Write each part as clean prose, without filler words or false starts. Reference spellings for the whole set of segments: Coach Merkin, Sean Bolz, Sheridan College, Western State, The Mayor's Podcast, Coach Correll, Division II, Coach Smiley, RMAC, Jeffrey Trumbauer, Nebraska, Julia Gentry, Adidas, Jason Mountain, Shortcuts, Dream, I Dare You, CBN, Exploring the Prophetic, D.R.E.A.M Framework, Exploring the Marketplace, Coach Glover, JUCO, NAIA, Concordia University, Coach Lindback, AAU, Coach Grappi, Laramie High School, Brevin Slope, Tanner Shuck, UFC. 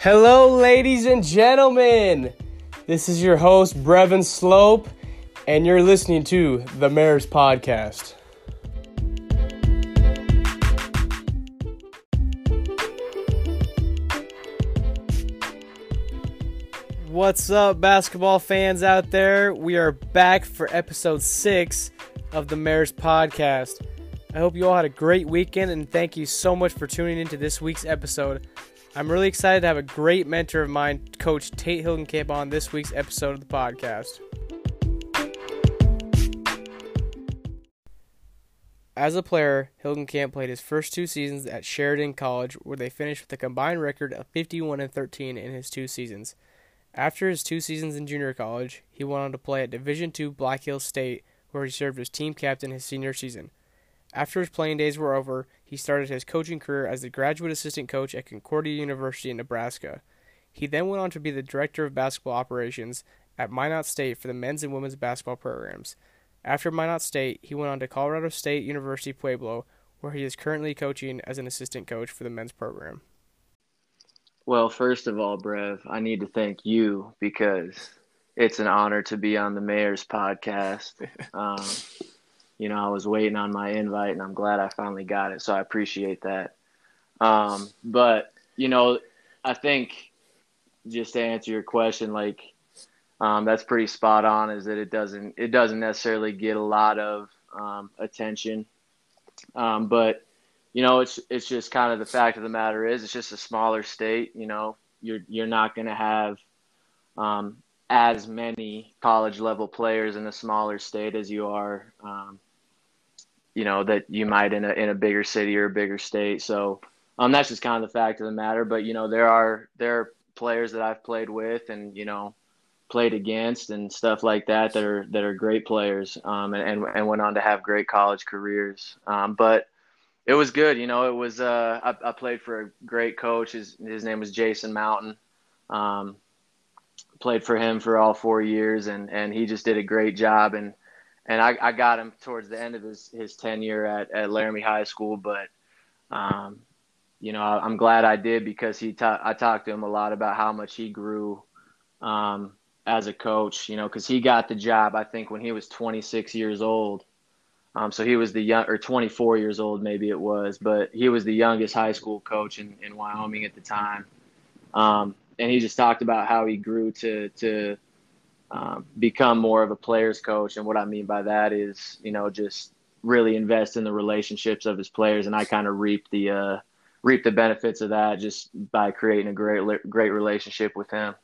Hello, ladies and gentlemen. This is your host, Brevin Slope, and you're listening to the Mayor's Podcast. What's up, basketball fans out there? We are back for episode 6 of the Mayor's Podcast. I hope you all had a great weekend, and thank you so much for tuning into this week's episode. I'm really excited to have a great mentor of mine, Coach Tate Hilgenkamp, on this week's episode of the podcast. As a player, Hilgenkamp played his first 2 seasons at Sheridan College, where they finished with a combined record of 51-13 in his 2 seasons. After his 2 seasons in junior college, he went on to play at Division II Black Hills State, where he served as team captain his senior season. After his playing days were over, he started his coaching career as the graduate assistant coach at Concordia University in Nebraska. He then went on to be the director of basketball operations at Minot State for the men's and women's basketball programs. After Minot State, he went on to Colorado State University Pueblo, where he is currently coaching as an assistant coach for the men's program. Well, first of all, Brev, I need to thank you because it's an honor to be on the Mayor's Podcast. You know, I was waiting on my invite, and I'm glad I finally got it, so I appreciate that. But, you know, I think just to answer your question, like, that's pretty spot on, is that it doesn't necessarily get a lot of attention. But, you know, it's just kind of the fact of the matter is it's just a smaller state. You know, you're not going to have as many college-level players in a smaller state as you are, you know, that you might in a bigger city or a bigger state. So that's just kind of the fact of the matter. But, you know, there are players that I've played with and, you know, played against and stuff like that that are great players and went on to have great college careers. But it was good. You know, it was I played for a great coach. His name was Jason Mountain. Played for him for all 4 years, and he just did a great job. And I got him towards the end of his tenure at Laramie High School. But, you know, I'm glad I did because I talked to him a lot about how much he grew as a coach, you know, because he got the job, I think, when he was 26 years old. So he was 24 years old, maybe it was. But he was the youngest high school coach in Wyoming at the time. And he just talked about how he grew to become more of a player's coach. And what I mean by that is, you know, just really invest in the relationships of his players. And I kind of reap the benefits of that just by creating a great relationship with him.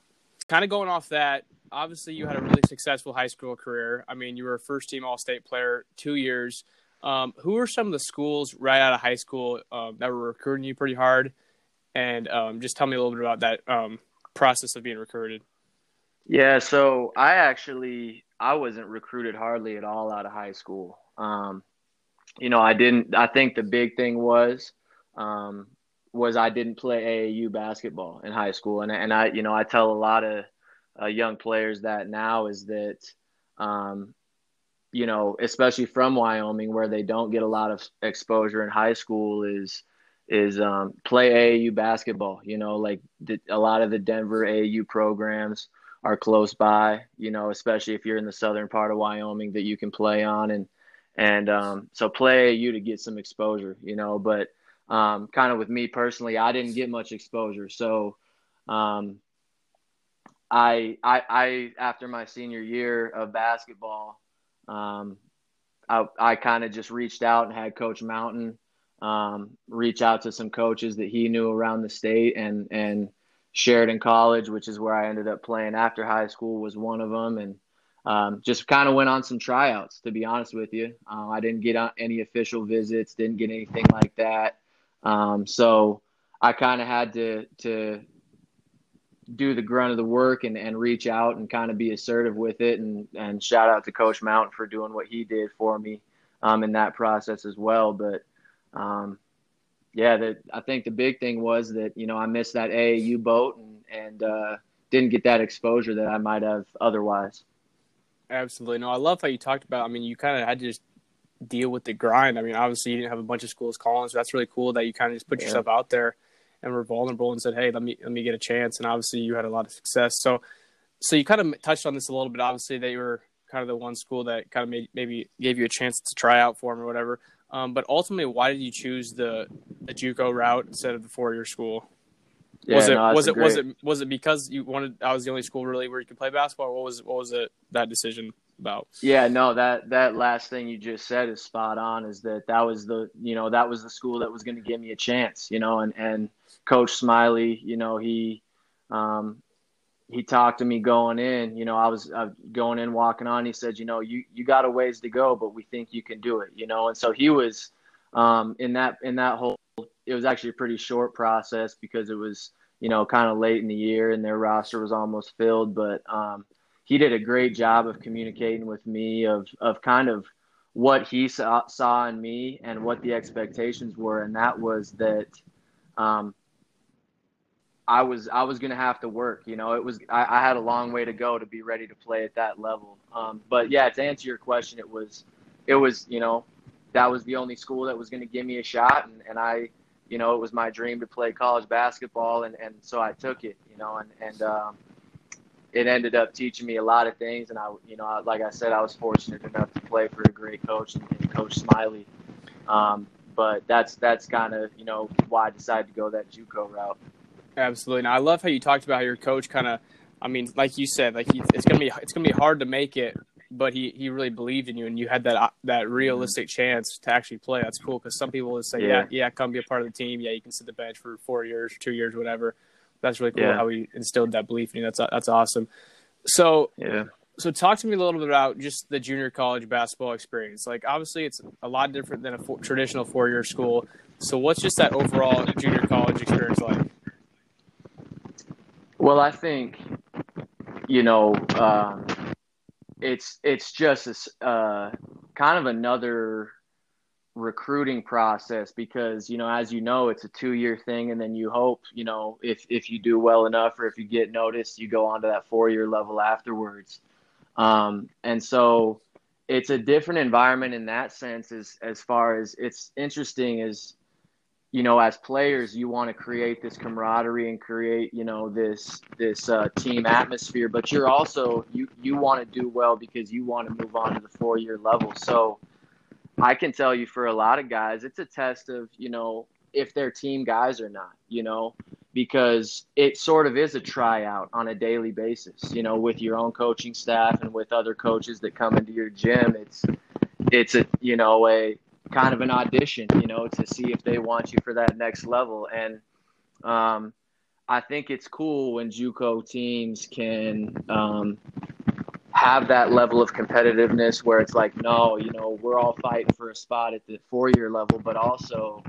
Kind of going off that, obviously you had a really successful high school career. I mean, you were a first-team All-State player 2 years. Who were some of the schools right out of high school that were recruiting you pretty hard? And just tell me a little bit about that process of being recruited. Yeah, so I wasn't recruited hardly at all out of high school. You know, I think the big thing was I didn't play AAU basketball in high school. And I, you know, I tell a lot of young players that now is that, you know, especially from Wyoming where they don't get a lot of exposure in high school is play AAU basketball. You know, like a lot of the Denver AAU programs are close by, you know, especially if you're in the southern part of Wyoming that you can play on. And so play AAU to get some exposure, you know, but kind of with me personally, I didn't get much exposure. So I after my senior year of basketball, I kind of just reached out and had Coach Mountain reach out to some coaches that he knew around the state, and Sheridan College, which is where I ended up playing after high school, was one of them. And just kind of went on some tryouts, to be honest with you. I didn't get any official visits, didn't get anything like that. So I kind of had to do the grunt of the work and reach out and kind of be assertive with it. And shout out to Coach Mountain for doing what he did for me in that process as well. But I think the big thing was that, you know, I missed that AAU boat and didn't get that exposure that I might have otherwise. Absolutely. No, I love how you talked about, I mean, you kind of had to just deal with the grind. I mean, obviously you didn't have a bunch of schools calling, so that's really cool that you kind of just put yourself out there. and were vulnerable and said, hey, let me get a chance. And obviously you had a lot of success. So you kind of touched on this a little bit, obviously, that you were kind of the one school that kind of maybe gave you a chance to try out for them or whatever. But ultimately, why did you choose the JUCO route instead of the four-year school? Yeah, was it because you wanted? I was the only school really where you could play basketball. What was it that decision about? Yeah, no, that last thing you just said is spot on. Is that was the the school that was going to give me a chance. And Coach Smiley, he talked to me going in. I was going in, walking on. He said, you got a ways to go, but we think you can do it. And so he was in that whole. It was actually a pretty short process because it was, kind of late in the year and their roster was almost filled. But he did a great job of communicating with me of kind of what he saw in me and what the expectations were. And that was that I was going to have to work. I had a long way to go to be ready to play at that level. But yeah, to answer your question, it was, that was the only school that was going to give me a shot. And I, it was my dream to play college basketball. And so I took it, and it ended up teaching me a lot of things. And I, like I said, I was fortunate enough to play for a great coach and Coach Smiley. But that's kind of, why I decided to go that JUCO route. Absolutely. Now I love how you talked about how your coach kind of, like you said, it's going to be hard to make it, but he really believed in you and you had that realistic chance to actually play. That's cool. Cause some people would say, yeah, come be a part of the team. Yeah. You can sit the bench for 4 years, 2 years, whatever. That's really cool how he instilled that belief in you. That's awesome. So talk to me a little bit about just the junior college basketball experience. Like obviously it's a lot different than a traditional 4-year school. So what's just that overall junior college experience like? Well, I think, it's just kind of another recruiting process because, as you know, it's a 2-year thing. And then you hope, if you do well enough or if you get noticed, you go on to that 4-year level afterwards. And so it's a different environment in that sense as far as it's interesting as, as players, you want to create this camaraderie and create, this team atmosphere. But you're also you want to do well because you want to move on to the 4-year level. So I can tell you for a lot of guys, it's a test of, if they're team guys or not, because it sort of is a tryout on a daily basis, with your own coaching staff and with other coaches that come into your gym. It's a kind of an audition, to see if they want you for that next level. And I think it's cool when JUCO teams can have that level of competitiveness where it's like, no, we're all fighting for a spot at the 4-year level, but also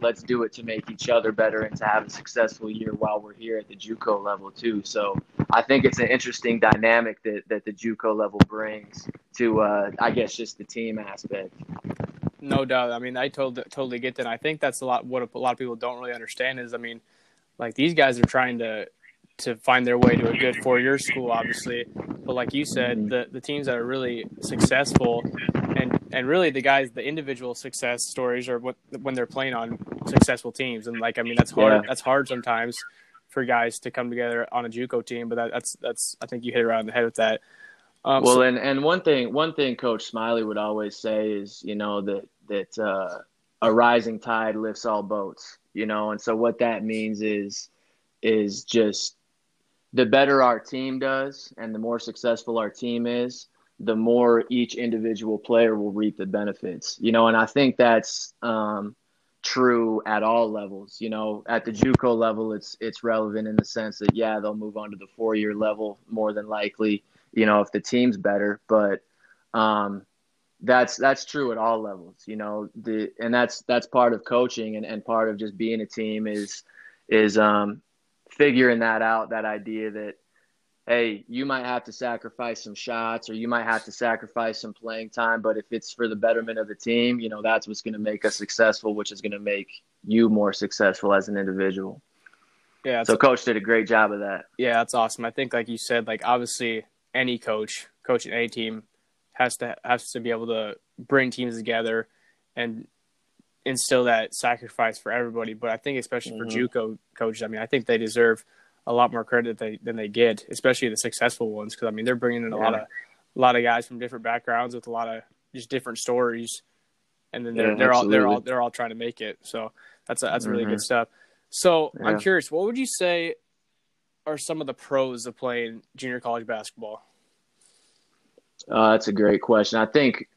let's do it to make each other better and to have a successful year while we're here at the JUCO level too. So I think it's an interesting dynamic that the JUCO level brings to, I guess, just the team aspect. No doubt. I totally get that. I think that's what a lot of people don't really understand is, these guys are trying to find their way to a good 4-year school, obviously. But like you said, the teams that are really successful and really the individual success stories are when they're playing on successful teams. And that's hard. Yeah. That's hard sometimes for guys to come together on a JUCO team. But that's I think you hit it right on the head with that. And one thing Coach Smiley would always say is, that a rising tide lifts all boats, and so what that means is just the better our team does and the more successful our team is, the more each individual player will reap the benefits, and I think that's true at all levels, at the JUCO level, it's relevant in the sense that, yeah, they'll move on to the 4-year level more than likely, if the team's better, but, that's true at all levels, and that's part of coaching and part of just being a team is figuring that out, that idea that, hey, you might have to sacrifice some shots or you might have to sacrifice some playing time, but if it's for the betterment of the team, that's what's going to make us successful, which is going to make you more successful as an individual. Yeah. So Coach did a great job of that. Yeah, that's awesome. I think like you said, obviously any coach coaching any team has to be able to bring teams together and instill that sacrifice for everybody, but I think especially for JUCO coaches, I mean, I think they deserve a lot more credit than they get, especially the successful ones, because I mean, they're bringing in a lot of guys from different backgrounds with a lot of just different stories, and then they're all trying to make it. So that's really good stuff. So I'm curious, what would you say are some of the pros of playing junior college basketball? That's a great question. I think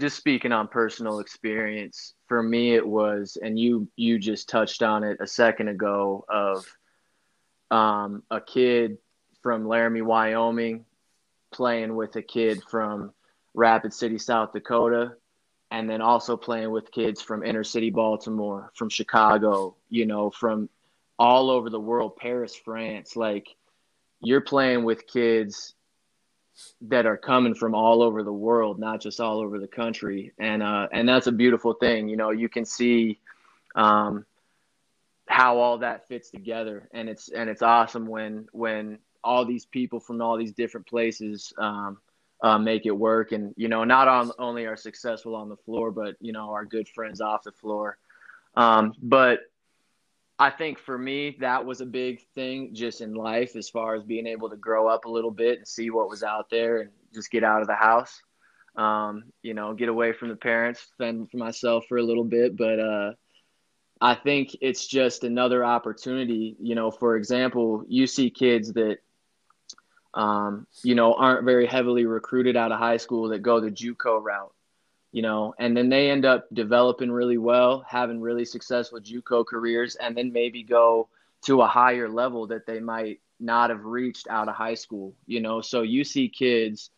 just speaking on personal experience, for me it was, and you just touched on it a second ago, of a kid from Laramie, Wyoming, playing with a kid from Rapid City, South Dakota, and then also playing with kids from inner city Baltimore, from Chicago, from all over the world, Paris, France. Like, you're playing with kids that are coming from all over the world, not just all over the country. And that's a beautiful thing. You can see how all that fits together. And it's awesome when all these people from all these different places make it work. And, not only are successful on the floor, but, are good friends off the floor. But I think for me, that was a big thing just in life, as far as being able to grow up a little bit and see what was out there and just get out of the house, get away from the parents, fend for myself for a little bit. But I think it's just another opportunity. For example, you see kids that, aren't very heavily recruited out of high school that go the JUCO route. And then they end up developing really well, having really successful JUCO careers, and then maybe go to a higher level that they might not have reached out of high school. So you see kids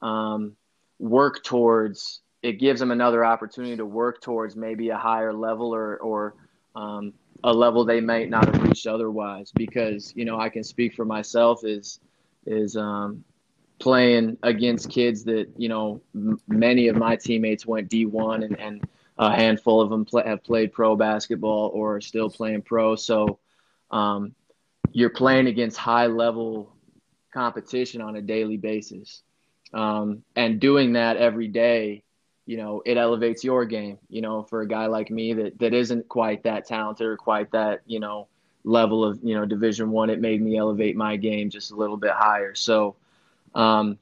work towards, it gives them another opportunity to work towards maybe a higher level or a level they might not have reached otherwise, because, I can speak for myself is playing against kids that, many of my teammates went D1 and a handful of them have played pro basketball or are still playing pro. So you're playing against high-level competition on a daily basis. And doing that every day, it elevates your game, for a guy like me that isn't quite that talented or quite that, level of, Division I, it made me elevate my game just a little bit higher. So I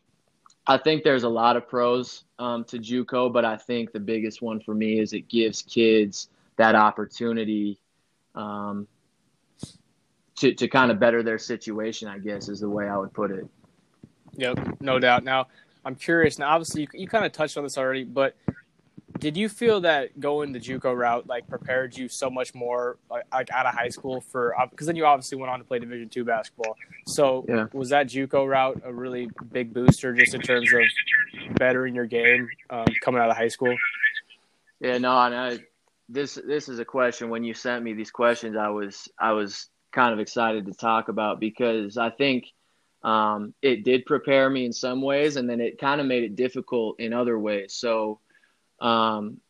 think there's a lot of pros to JUCO, but I think the biggest one for me is it gives kids that opportunity to kind of better their situation, I guess, is the way I would put it. Yep, no doubt. Now, I'm curious. Now, obviously, you kind of touched on this already, but did you feel that going the JUCO route, prepared you so much more, out of high school because then you obviously went on to play Division II basketball. So was that JUCO route a really big booster just in terms of bettering your game coming out of high school? Yeah, no, and this is a question. When you sent me these questions, I was kind of excited to talk about, because I think it did prepare me in some ways, and then it kind of made it difficult in other ways. So going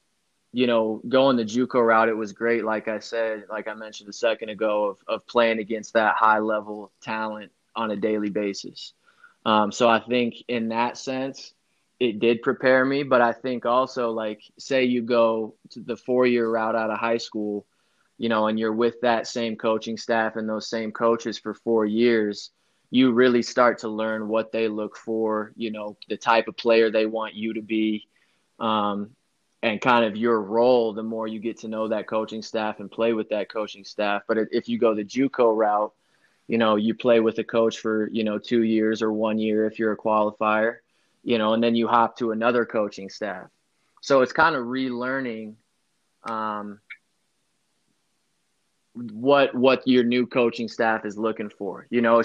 the JUCO route, it was great. Like I said, like I mentioned a second ago, of playing against that high level talent on a daily basis. So I think in that sense, it did prepare me, but I think also, say you go to the 4-year route out of high school, and you're with that same coaching staff and those same coaches for 4 years, you really start to learn what they look for, the type of player they want you to be, and kind of your role, the more you get to know that coaching staff and play with that coaching staff. But if you go the JUCO route, you play with a coach for, 2 years or 1 year if you're a qualifier, and then you hop to another coaching staff. So it's kind of relearning what your new coaching staff is looking for. You're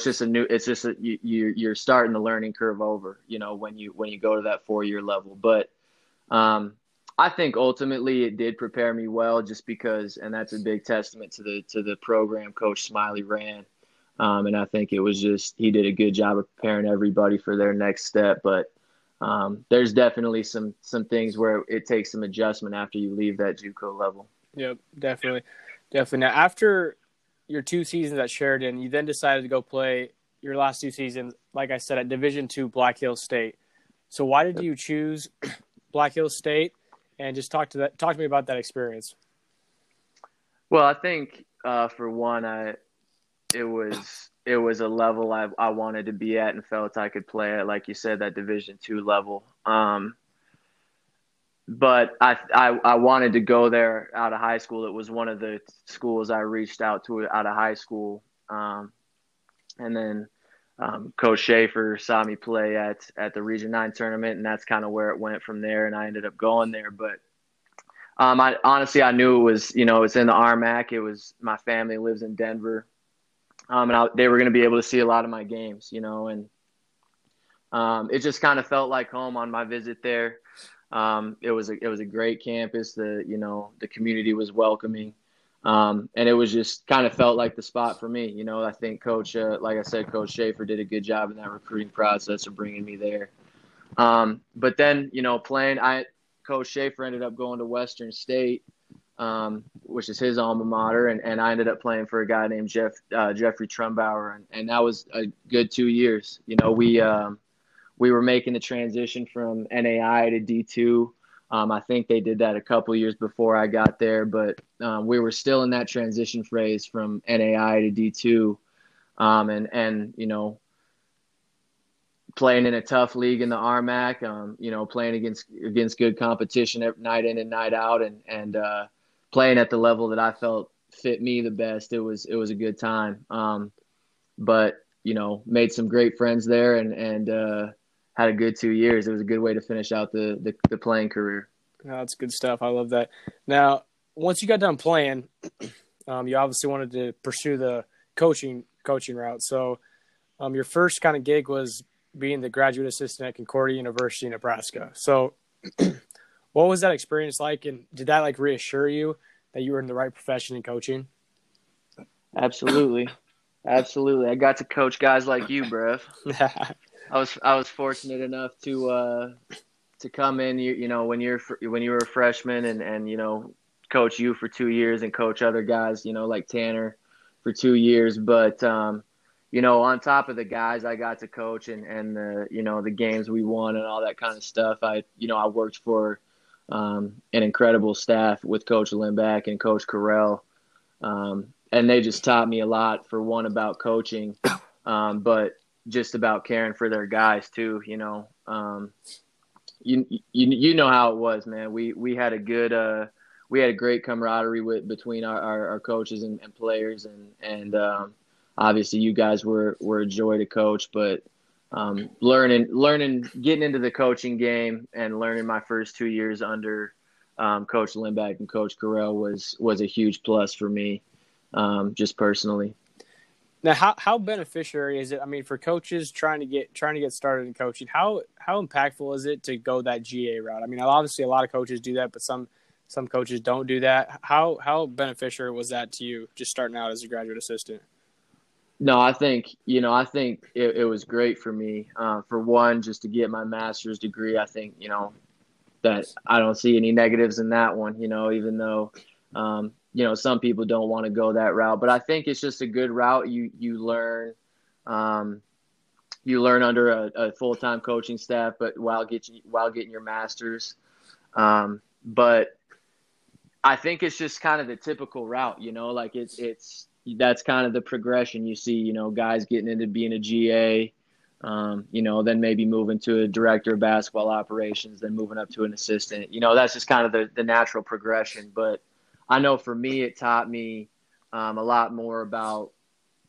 starting the learning curve over, when you go to that 4-year level. But I think ultimately it did prepare me well, just because, and that's a big testament to the program Coach Smiley ran. And I think it was he did a good job of preparing everybody for their next step. But there's definitely some things where it takes some adjustment after you leave that JUCO level. Yep, definitely. Definitely. Now, after your 2 seasons at Sheridan, you then decided to go play your last 2 seasons, like I said, at Division II Black Hills State. So why did you choose Black Hills State, and just talk to me about that experience. Well, I think for one, it was a level I wanted to be at and felt I could play at, like you said, that Division II level. But I wanted to go there out of high school. It was one of the schools I reached out to out of high school. And then Coach Schaefer saw me play at the Region 9 tournament, and that's kind of where it went from there, and I ended up going there. But I knew it was, it's in the RMAC. It was, my family lives in Denver, and they were going to be able to see a lot of my games, and it just kind of felt like home on my visit there. It was a great campus. The community was welcoming. And it was just kind of felt like the spot for me. I think Coach Schaefer did a good job in that recruiting process of bringing me there. But then, Coach Schaefer ended up going to Western State, which is his alma mater. And I ended up playing for a guy named Jeffrey Trumbauer. And that was a good 2 years. We were making the transition from NAIA to D2. I think they did that a couple years before I got there, but we were still in that transition phase from NAIA to D2, playing in a tough league in the RMAC, playing against good competition every night in and night out, and playing at the level that I felt fit me the best. It was a good time, but made some great friends there, and had a good 2 years. It was a good way to finish out the playing career. No, that's good stuff. I love that. Now, once you got done playing, you obviously wanted to pursue the coaching route. So your first kind of gig was being the graduate assistant at Concordia University, Nebraska. So what was that experience like? And did that reassure you that you were in the right profession in coaching? Absolutely. I got to coach guys like you, Brev. I was fortunate enough to come in, when you were a freshman and coach you for 2 years and coach other guys, like Tanner for 2 years. But, on top of the guys I got to coach and the, the games we won and all that kind of stuff, I worked for an incredible staff with Coach Lindback and Coach Correll. And they just taught me a lot, for one, about coaching, but just about caring for their guys too. You know how it was, man. We had a good, we had a great camaraderie between our coaches and players, and obviously you guys were a joy to coach. But learning, getting into the coaching game and learning my first 2 years under Coach Lindback and Coach Correll was a huge plus for me, just personally. Now, how beneficiary is it? I mean, for coaches trying to get started in coaching, how impactful is it to go that GA route? I mean, obviously a lot of coaches do that, but some coaches don't do that. How beneficiary was that to you, just starting out as a graduate assistant? No, I think it was great for me. For one, just to get my master's degree, I think that I don't see any negatives in that one. Even though. Some people don't want to go that route, but I think it's just a good route. You learn under a full-time coaching staff, but while getting your master's. But I think it's just kind of the typical route, it's that's kind of the progression you see, guys getting into being a GA, then maybe moving to a director of basketball operations, then moving up to an assistant, that's just kind of the natural progression. But I know for me, it taught me a lot more about,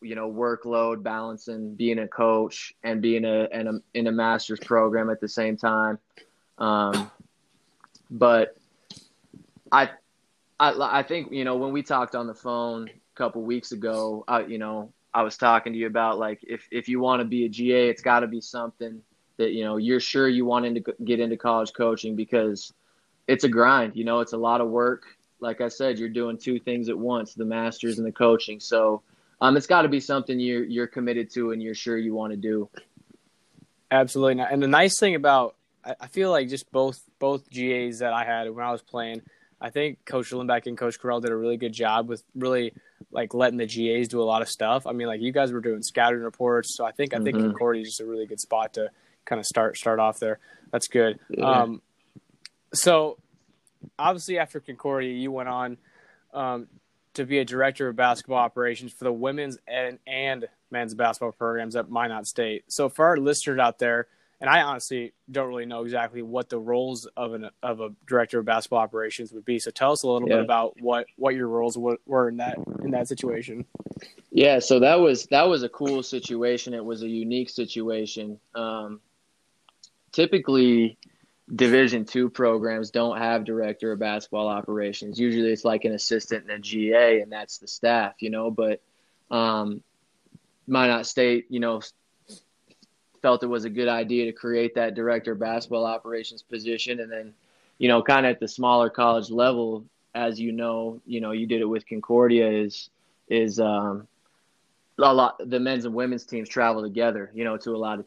workload, balancing, being a coach and being in a master's program at the same time. But I think, when we talked on the phone a couple weeks ago, I was talking to you about, if you want to be a GA, it's got to be something that, you're sure you want to get into college coaching, because it's a grind, it's a lot of work. Like I said, you're doing two things at once, the master's and the coaching. So it's got to be something you're committed to and you're sure you want to do. Absolutely. And the nice thing about, I feel like just both GAs that I had when I was playing, I think Coach Lindback and Coach Correll did a really good job with really letting the GAs do a lot of stuff. I mean, you guys were doing scouting reports. So I think Concordia is just a really good spot to kind of start off there. That's good. Yeah. So obviously after Concordia, you went on to be a director of basketball operations for the women's and men's basketball programs at Minot State. So for our listeners out there, and I honestly don't really know exactly what the roles of a director of basketball operations would be. So tell us a little bit about what your roles were in that situation. Yeah, so that was a cool situation. It was a unique situation. Typically, Division II programs don't have director of basketball operations. Usually, it's like an assistant and a GA, and that's the staff, you know. But Minot State, you know, felt it was a good idea to create that director of basketball operations position. And then, you know, kind of at the smaller college level, as you know, you did it with Concordia is a lot, the men's and women's teams travel together, you know, to a lot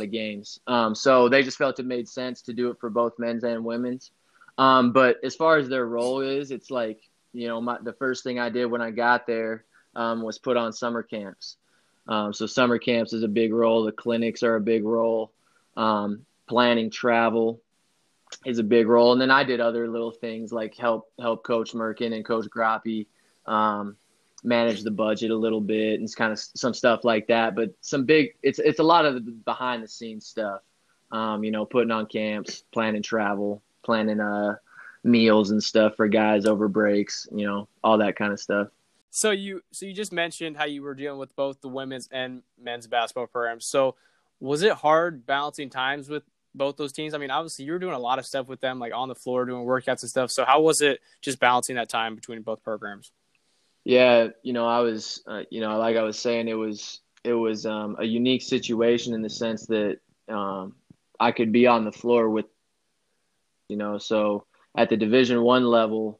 of games. So they just felt it made sense to do it for both men's and women's. But as far as their role is, it's like, you know, the first thing I did when I got there was put on summer camps. So summer camps is a big role. The clinics are a big role. Planning travel is a big role. And then I did other little things like help Coach Merkin and Coach Grappi manage the budget a little bit and kind of some stuff like that. But it's a lot of the behind the scenes stuff, you know, putting on camps, planning travel, planning meals and stuff for guys over breaks, you know, all that kind of stuff. So you just mentioned how you were dealing with both the women's and men's basketball programs. So was it hard balancing times with both those teams? I mean, obviously you were doing a lot of stuff with them, like on the floor doing workouts and stuff. So how was it just balancing that time between both programs? Yeah, you know, I was, you know, like I was saying, it was a unique situation in the sense that I could be on the floor with, you know, so at the Division I level,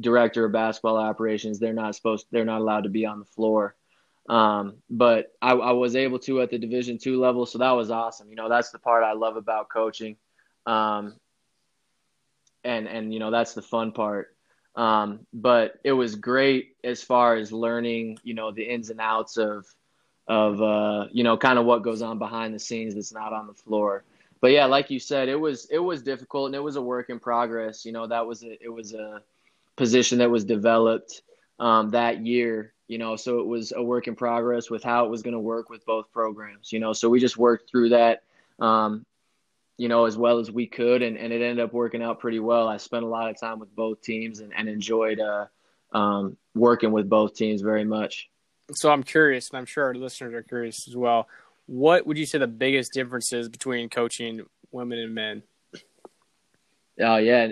director of basketball operations, they're not allowed to be on the floor. But I was able to at the Division II level. So that was awesome. You know, that's the part I love about coaching. And, you know, that's the fun part. But it was great as far as learning, you know, the ins and outs of you know, kind of what goes on behind the scenes that's not on the floor. But yeah, like you said, it was difficult and it was a work in progress. You know, it was a position that was developed that year, you know, so it was a work in progress with how it was going to work with both programs, you know, so we just worked through that, you know, as well as we could. And it ended up working out pretty well. I spent a lot of time with both teams and enjoyed working with both teams very much. So I'm curious, and I'm sure our listeners are curious as well. What would you say the biggest differences between coaching women and men? Oh, yeah.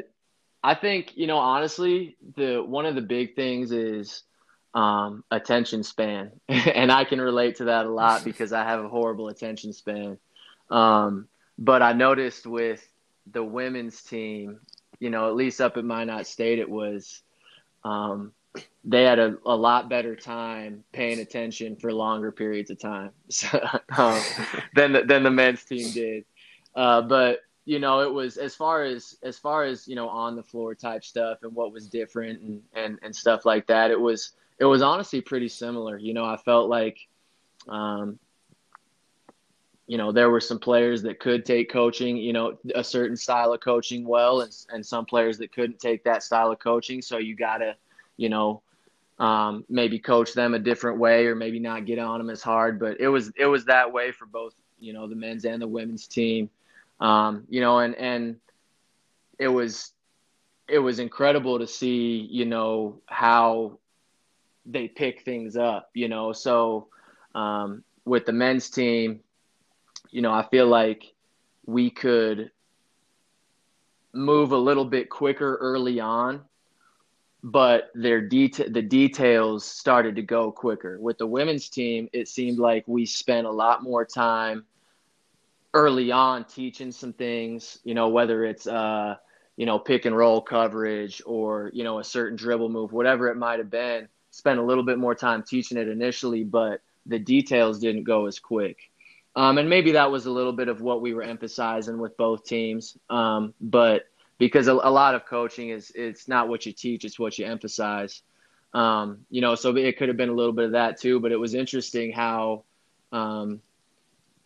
I think, you know, honestly, one of the big things is attention span. And I can relate to that a lot because I have a horrible attention span. But I noticed with the women's team, you know, at least up at Minot State, it was they had a lot better time paying attention for longer periods of time than the men's team did. But, you know, it was as far as, you know, on the floor type stuff and what was different and stuff like that. It was honestly pretty similar. You know, I felt like, you know, there were some players that could take coaching, you know, a certain style of coaching well, and some players that couldn't take that style of coaching. So you got to, you know, maybe coach them a different way or maybe not get on them as hard. But it was that way for both, you know, the men's and the women's team, you know, and it was incredible to see, you know, how they pick things up, you know. So with the men's team, you know, I feel like we could move a little bit quicker early on, but the details started to go quicker. With the women's team, it seemed like we spent a lot more time early on teaching some things, you know, whether it's, you know, pick and roll coverage or, you know, a certain dribble move, whatever it might have been, spent a little bit more time teaching it initially, but the details didn't go as quick. And maybe that was a little bit of what we were emphasizing with both teams. But because a lot of coaching is, it's not what you teach, it's what you emphasize. You know, so it could have been a little bit of that too, but it was interesting how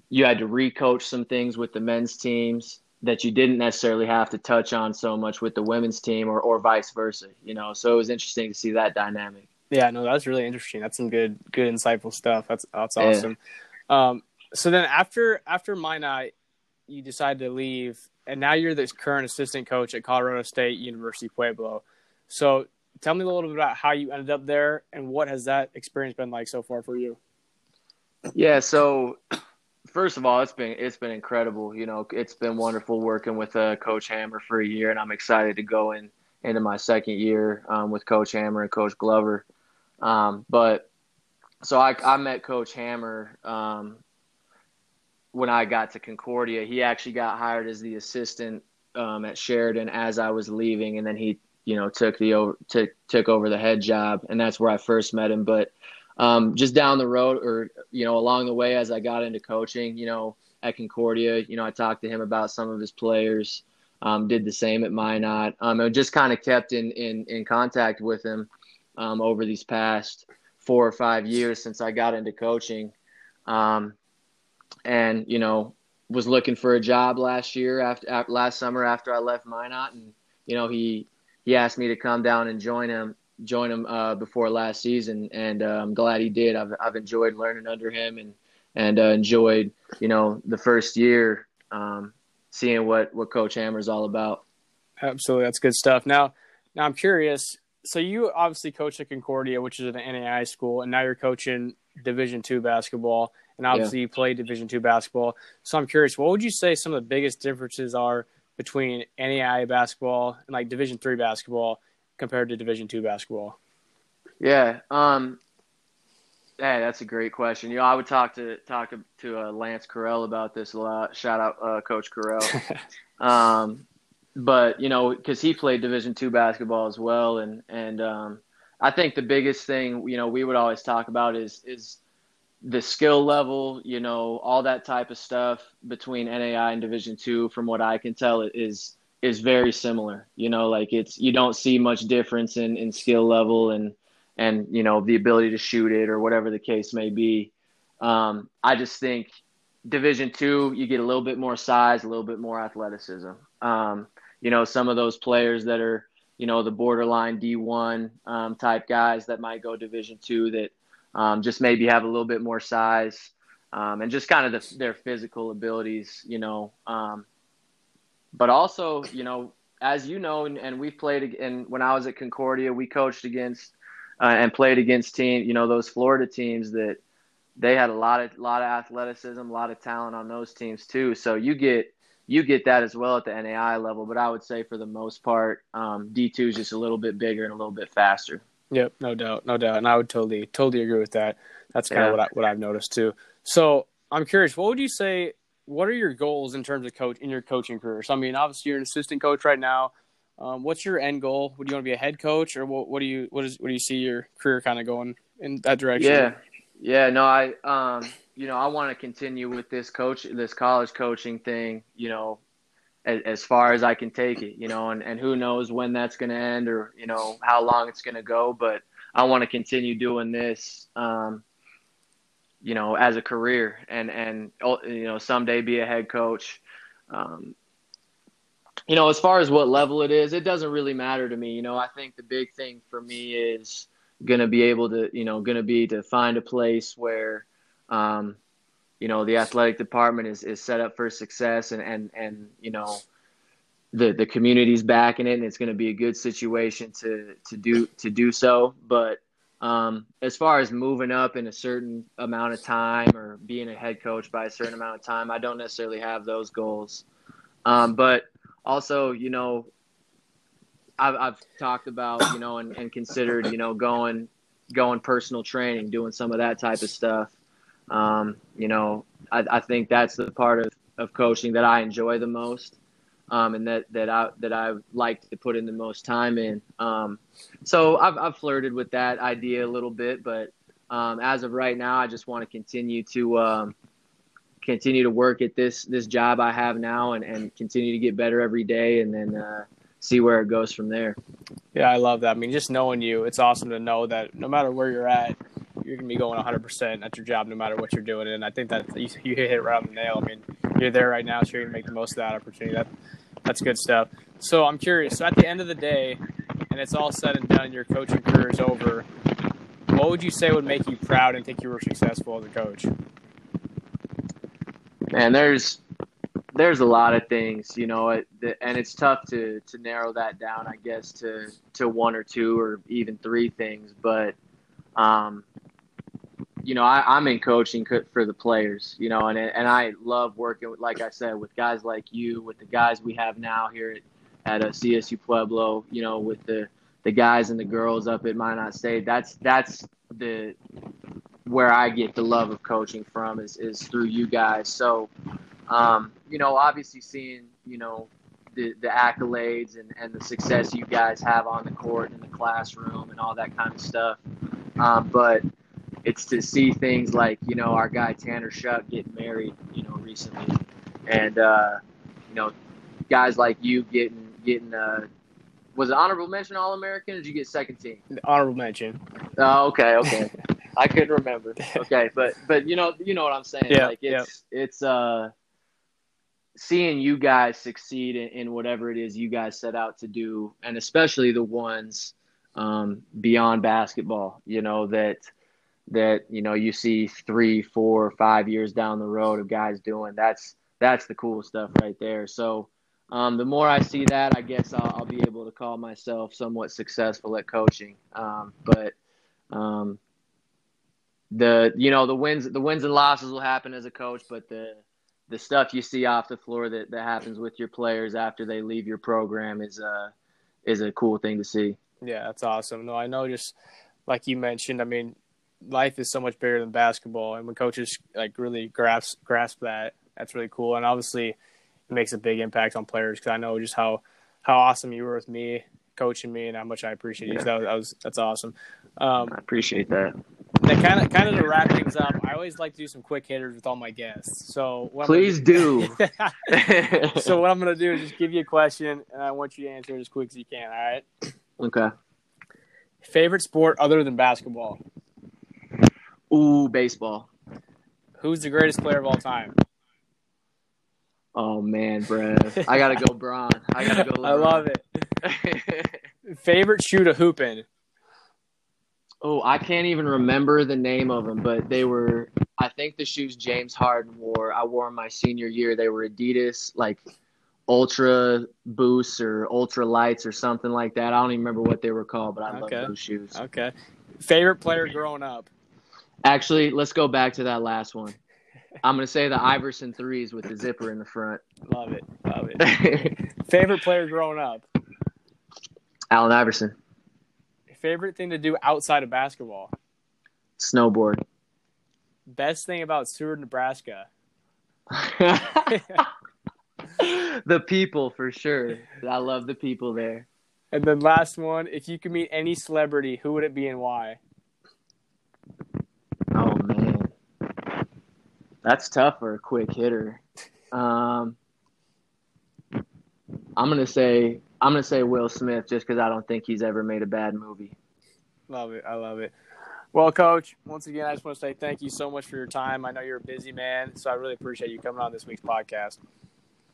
you had to re-coach some things with the men's teams that you didn't necessarily have to touch on so much with the women's team, or vice versa, you know? So it was interesting to see that dynamic. Yeah, no, that's really interesting. That's some good insightful stuff. That's awesome. Yeah. So then after Minot, you decided to leave, and now you're the current assistant coach at Colorado State University Pueblo. So tell me a little bit about how you ended up there, and what has that experience been like so far for you? Yeah, so first of all, it's been incredible. You know, it's been wonderful working with Coach Hammer for a year, and I'm excited to go into my second year with Coach Hammer and Coach Glover. So I met Coach Hammer when I got to Concordia. He actually got hired as the assistant at Sheridan as I was leaving, and then he, you know, took over the head job, and that's where I first met him. But just down the road, or, you know, along the way as I got into coaching, you know, at Concordia, you know, I talked to him about some of his players, did the same at Minot. I just kind of kept in contact with him over these past 4 or 5 years since I got into coaching. And, you know, was looking for a job last summer after I left Minot. And, you know, he asked me to come down and join him before last season, and I'm glad he did. I've enjoyed learning under him, and enjoyed, you know, the first year, seeing what Coach Hammer's all about. Absolutely, that's good stuff. Now I'm curious. So you obviously coached at Concordia, which is an NAIA school, and now you're coaching Division II basketball, and obviously you played Division II basketball. So I'm curious, what would you say some of the biggest differences are between NAIA basketball and like Division III basketball compared to Division II basketball? Yeah. Hey, that's a great question. You know, I would talk to Lance Correll about this a lot. Shout out Coach Correll. But, you know, because he played Division II basketball as well, and I think the biggest thing, you know, we would always talk about is the skill level, you know, all that type of stuff between NAIA and Division II, from what I can tell, is very similar. You know, like you don't see much difference in skill level and, you know, the ability to shoot it or whatever the case may be. I just think Division II, you get a little bit more size, a little bit more athleticism. You know, some of those players that are, you know, the borderline D1 type guys that might go Division II that just maybe have a little bit more size, and just kind of their physical abilities, you know. But also, you know, as you know, and we played, and when I was at Concordia, we coached against and played against teams, you know, those Florida teams that they had a lot of athleticism, a lot of talent on those teams too. So you get that as well at the NAIA level. But I would say for the most part, D2 is just a little bit bigger and a little bit faster. Yep, no doubt. And I would totally agree with that. That's kind of what I've noticed too. So I'm curious, what would you say – what are your goals in terms of in your coaching career? So, I mean, obviously you're an assistant coach right now. What's your end goal? Would you want to be a head coach, or what do you see your career kind of going in that direction? Yeah. No, I, you know, I want to continue with this college coaching thing, you know, as far as I can take it, you know, and who knows when that's going to end, or, you know, how long it's going to go, but I want to continue doing this, you know, as a career, and, you know, someday be a head coach. You know, as far as what level it is, it doesn't really matter to me. You know, I think the big thing for me is going to be to find a place where, you know, the athletic department is set up for success, and, you know, the community's backing it, and it's going to be a good situation to do so. But, as far as moving up in a certain amount of time, or being a head coach by a certain amount of time, I don't necessarily have those goals. But also, you know, I've talked about, you know, and considered, you know, going personal training, doing some of that type of stuff. You know, I think that's the part of coaching that I enjoy the most. And that I like to put in the most time in. So I've flirted with that idea a little bit, but as of right now, I just want to continue to work at this job I have now, and continue to get better every day, and then see where it goes from there. Yeah, I love that. I mean, just knowing you, it's awesome to know that no matter where you're at, you're going to be going 100% at your job, no matter what you're doing. And I think that you hit it right on the nail. I mean, you're there right now, so you're going to make the most of that opportunity. That's good stuff. So I'm curious, so at the end of the day, and it's all said and done, your coaching career is over, what would you say would make you proud and think you were successful as a coach? Man, there's a lot of things, you know, and it's tough to narrow that down, I guess, to one or two or even three things. But, you know, I'm in coaching for the players, you know, and I love working, like I said, with guys like you, with the guys we have now here at CSU Pueblo, you know, with the guys and the girls up at Minot State. That's where I get the love of coaching from is through you guys. So, you know, obviously seeing, you know, the accolades and the success you guys have on the court and in the classroom and all that kind of stuff. But it's to see things like, you know, our guy Tanner Shuck get married, you know, recently, and you know, guys like you getting was it honorable mention All-American, or did you get second team? Honorable mention. Oh, okay. I couldn't remember. Okay, but you know what I'm saying. Yeah, like it's seeing you guys succeed in whatever it is you guys set out to do, and especially the ones beyond basketball, you know, that you know you see 3, 4, 5 years down the road of guys doing. That's the cool stuff right there. So the more I see that, I guess I'll be able to call myself somewhat successful at coaching. But the wins and losses will happen as a coach, but the stuff you see off the floor that happens with your players after they leave your program is a cool thing to see. Yeah, that's awesome. No, I know, just like you mentioned, I mean, life is so much bigger than basketball, and when coaches like really grasp that, that's really cool. And obviously it makes a big impact on players, because I know just how awesome you were with me, coaching me, and how much I appreciate you. So that's awesome. I appreciate that. And kind of to wrap things up, I always like to do some quick hitters with all my guests. So So what I'm going to do is just give you a question, and I want you to answer it as quick as you can, all right? Okay. Favorite sport other than basketball? Ooh, baseball. Who's the greatest player of all time? Oh, man, Brad. I got to go Bron. I got to go LeBron. I love it. Favorite shoe to hoop in? Oh, I can't even remember the name of them, but they were – I think the shoes James Harden wore, I wore them my senior year. They were Adidas, like Ultra Boosts or Ultra Lights or something like that. I don't even remember what they were called, but I love those shoes. Okay. Favorite player growing up? Actually, let's go back to that last one. I'm going to say the Iverson 3s with the zipper in the front. Love it. Favorite player growing up? Allen Iverson. Favorite thing to do outside of basketball? Snowboard. Best thing about Seward, Nebraska? The people, for sure. I love the people there. And then last one, if you could meet any celebrity, who would it be and why? Oh, man. That's tough for a quick hitter. I'm going to say Will Smith, just because I don't think he's ever made a bad movie. Love it. I love it. Well, Coach, once again, I just want to say thank you so much for your time. I know you're a busy man, so I really appreciate you coming on this week's podcast.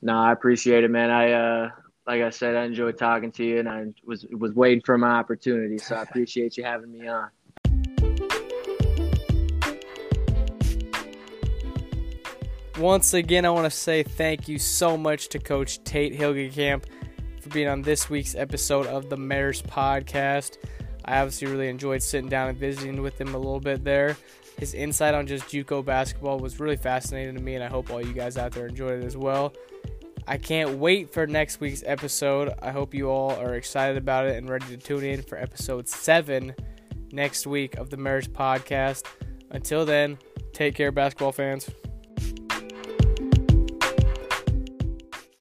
No, I appreciate it, man. Like I said, I enjoyed talking to you, and I was waiting for my opportunity, so I appreciate you having me on. Once again, I want to say thank you so much to Coach Tate Hilgenkamp for being on this week's episode of the Mayor's Podcast. I obviously really enjoyed sitting down and visiting with him a little bit there. His insight on just JUCO basketball was really fascinating to me, and I hope all you guys out there enjoyed it as well. I can't wait for next week's episode. I hope you all are excited about it and ready to tune in for episode 7 next week of the Mayor's Podcast. Until then, take care, basketball fans.